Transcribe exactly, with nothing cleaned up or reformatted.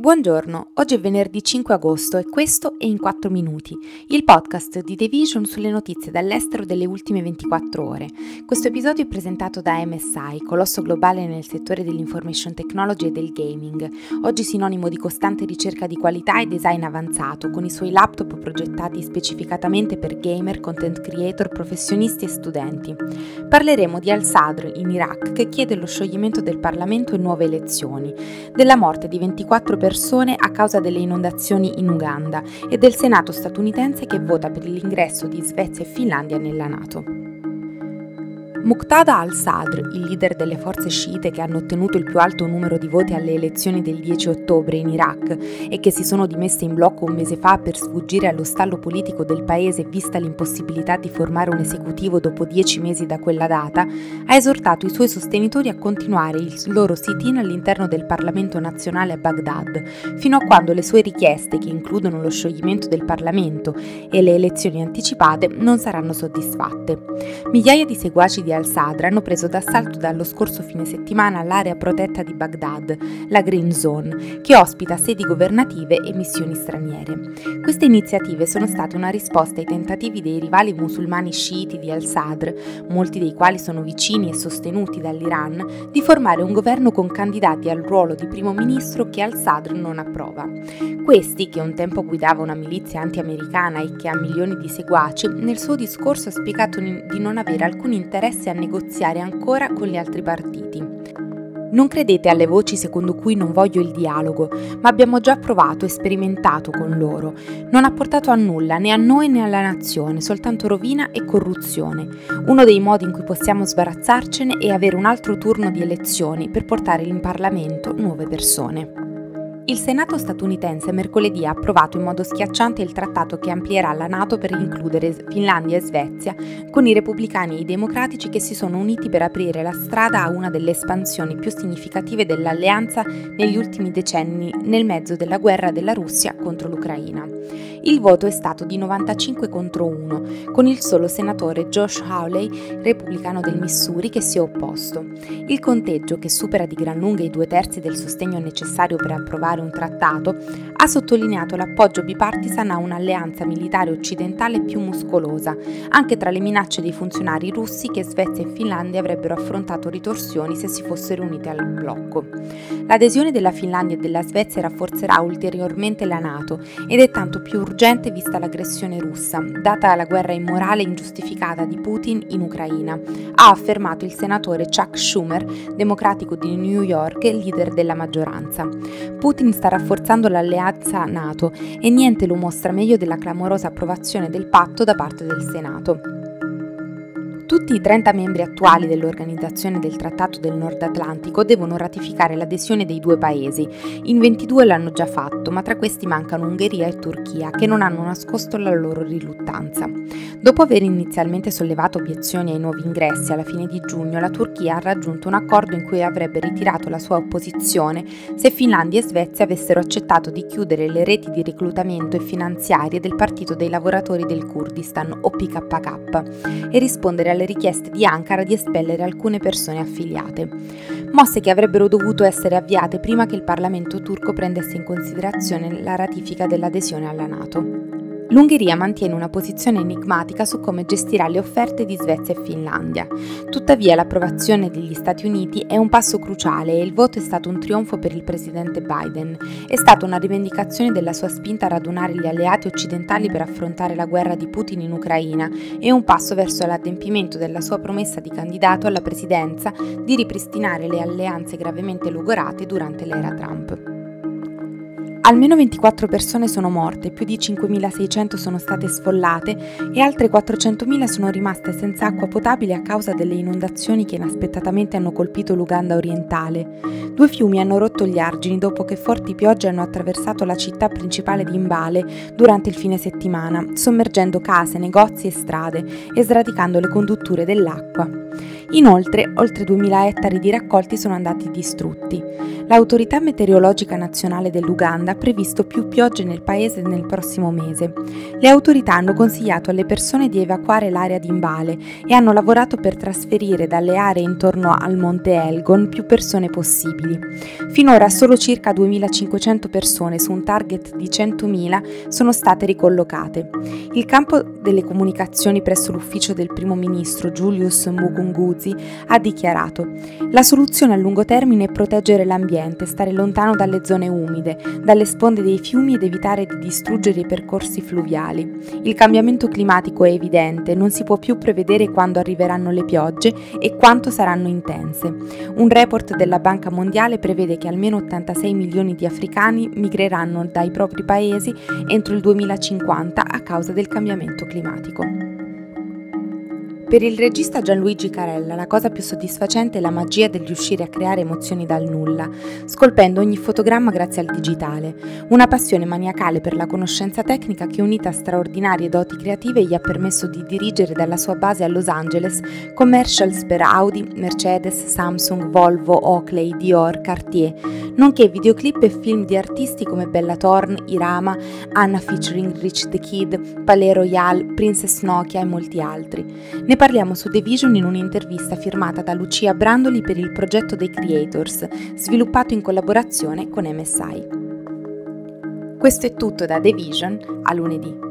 Buongiorno, oggi è venerdì cinque agosto e questo è In quattro minuti, il podcast di The Vision sulle notizie dall'estero delle ultime ventiquattro ore. Questo episodio è presentato da M S I, colosso globale nel settore dell'information technology e del gaming, oggi sinonimo di costante ricerca di qualità e design avanzato, con i suoi laptop progettati specificatamente per gamer, content creator, professionisti e studenti. Parleremo di al-Sadr in Iraq, che chiede lo scioglimento del Parlamento e nuove elezioni, della morte di ventiquattro persone persone a causa delle inondazioni in Uganda e del Senato statunitense che vota per l'ingresso di Svezia e Finlandia nella NATO. Muqtada al-Sadr, il leader delle forze sciite che hanno ottenuto il più alto numero di voti alle elezioni del dieci ottobre in Iraq e che si sono dimesse in blocco un mese fa per sfuggire allo stallo politico del paese vista l'impossibilità di formare un esecutivo dopo dieci mesi da quella data, ha esortato i suoi sostenitori a continuare il loro sit-in all'interno del Parlamento nazionale a Baghdad, fino a quando le sue richieste, che includono lo scioglimento del Parlamento e le elezioni anticipate, non saranno soddisfatte. Migliaia di seguaci di al-Sadr hanno preso d'assalto dallo scorso fine settimana l'area protetta di Baghdad, la Green Zone, che ospita sedi governative e missioni straniere. Queste iniziative sono state una risposta ai tentativi dei rivali musulmani sciiti di al-Sadr, molti dei quali sono vicini e sostenuti dall'Iran, di formare un governo con candidati al ruolo di primo ministro che al-Sadr non approva. Questi, che un tempo guidava una milizia anti-americana e che ha milioni di seguaci, nel suo discorso ha spiegato di non avere alcun interesse a negoziare ancora con gli altri partiti. Non credete alle voci secondo cui non voglio il dialogo, ma abbiamo già provato e sperimentato con loro. Non ha portato a nulla, né a noi né alla nazione, soltanto rovina e corruzione. Uno dei modi in cui possiamo sbarazzarcene è avere un altro turno di elezioni per portare in Parlamento nuove persone. Il Senato statunitense mercoledì ha approvato in modo schiacciante il trattato che amplierà la NATO per includere Finlandia e Svezia, con i repubblicani e i democratici che si sono uniti per aprire la strada a una delle espansioni più significative dell'alleanza negli ultimi decenni nel mezzo della guerra della Russia contro l'Ucraina. Il voto è stato di novantacinque contro uno, con il solo senatore Josh Hawley, repubblicano del Missouri, che si è opposto. Il conteggio, che supera di gran lunga i due terzi del sostegno necessario per approvare un trattato, ha sottolineato l'appoggio bipartisan a un'alleanza militare occidentale più muscolosa, anche tra le minacce dei funzionari russi che Svezia e Finlandia avrebbero affrontato ritorsioni se si fossero unite al blocco. L'adesione della Finlandia e della Svezia rafforzerà ulteriormente la NATO ed è tanto più urgente vista l'aggressione russa, data la guerra immorale e ingiustificata di Putin in Ucraina, ha affermato il senatore Chuck Schumer, democratico di New York e leader della maggioranza. Putin sta rafforzando l'alleanza NATO e niente lo mostra meglio della clamorosa approvazione del patto da parte del Senato. Tutti i trenta membri attuali dell'organizzazione del Trattato del Nord Atlantico devono ratificare l'adesione dei due paesi. In ventidue l'hanno già fatto, ma tra questi mancano Ungheria e Turchia, che non hanno nascosto la loro riluttanza. Dopo aver inizialmente sollevato obiezioni ai nuovi ingressi, alla fine di giugno la Turchia ha raggiunto un accordo in cui avrebbe ritirato la sua opposizione se Finlandia e Svezia avessero accettato di chiudere le reti di reclutamento e finanziarie del Partito dei Lavoratori del Kurdistan, o P K K, e rispondere alle le richieste di Ankara di espellere alcune persone affiliate. Mosse che avrebbero dovuto essere avviate prima che il Parlamento turco prendesse in considerazione la ratifica dell'adesione alla NATO. L'Ungheria mantiene una posizione enigmatica su come gestirà le offerte di Svezia e Finlandia. Tuttavia l'approvazione degli Stati Uniti è un passo cruciale e il voto è stato un trionfo per il presidente Biden. È stata una rivendicazione della sua spinta a radunare gli alleati occidentali per affrontare la guerra di Putin in Ucraina e un passo verso l'adempimento della sua promessa di candidato alla presidenza di ripristinare le alleanze gravemente logorate durante l'era Trump. Almeno ventiquattro persone sono morte, più di cinquemilaseicento sono state sfollate e altre quattrocentomila sono rimaste senza acqua potabile a causa delle inondazioni che inaspettatamente hanno colpito l'Uganda orientale. Due fiumi hanno rotto gli argini dopo che forti piogge hanno attraversato la città principale di Mbale durante il fine settimana, sommergendo case, negozi e strade e sradicando le condutture dell'acqua. Inoltre, oltre duemila ettari di raccolti sono andati distrutti. L'autorità meteorologica nazionale dell'Uganda ha previsto più piogge nel paese nel prossimo mese. Le autorità hanno consigliato alle persone di evacuare l'area di Mbale e hanno lavorato per trasferire dalle aree intorno al Monte Elgon più persone possibili. Finora solo circa duemilacinquecento persone su un target di centomila sono state ricollocate. Il campo delle comunicazioni presso l'ufficio del primo ministro Julius Mugungud ha dichiarato: la soluzione a lungo termine è proteggere l'ambiente, stare lontano dalle zone umide, dalle sponde dei fiumi ed evitare di distruggere i percorsi fluviali. Il cambiamento climatico è evidente, non si può più prevedere quando arriveranno le piogge e quanto saranno intense. Un report della Banca Mondiale prevede che almeno ottantasei milioni di africani migreranno dai propri paesi entro il duemilacinquanta a causa del cambiamento climatico. Per il regista Gianluigi Carella la cosa più soddisfacente è la magia del riuscire a creare emozioni dal nulla, scolpendo ogni fotogramma grazie al digitale. Una passione maniacale per la conoscenza tecnica che, unita a straordinarie doti creative, gli ha permesso di dirigere dalla sua base a Los Angeles commercials per Audi, Mercedes, Samsung, Volvo, Oakley, Dior, Cartier, nonché videoclip e film di artisti come Bella Thorne, Irama, Anna featuring Rich the Kid, Palais Royal, Princess Nokia e molti altri. Ne parliamo su The Vision in un'intervista firmata da Lucia Brandoli per il progetto dei Creators, sviluppato in collaborazione con M S I. Questo è tutto da The Vision, a lunedì.